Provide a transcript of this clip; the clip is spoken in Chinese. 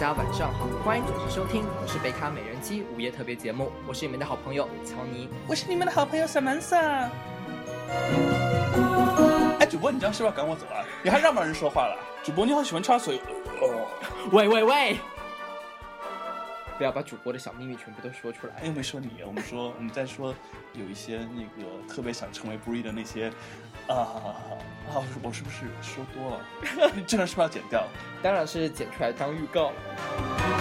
家晚上好，欢迎准时收听，我是贝卡美人机午夜特别节目，我是你们的好朋友乔尼，我是你们的好朋友 Samantha。 哎，主播，你这样是不是要赶我走啊？你还让不让人说话了？主播，你好喜欢插嘴。喂，不要把主播的小秘密全部都说出来。哎，又没说你，我们在说有一些那个特别想成为 Bree 的那些。我是不是说多了？这段是不是要剪掉？当然是剪出来当预告了。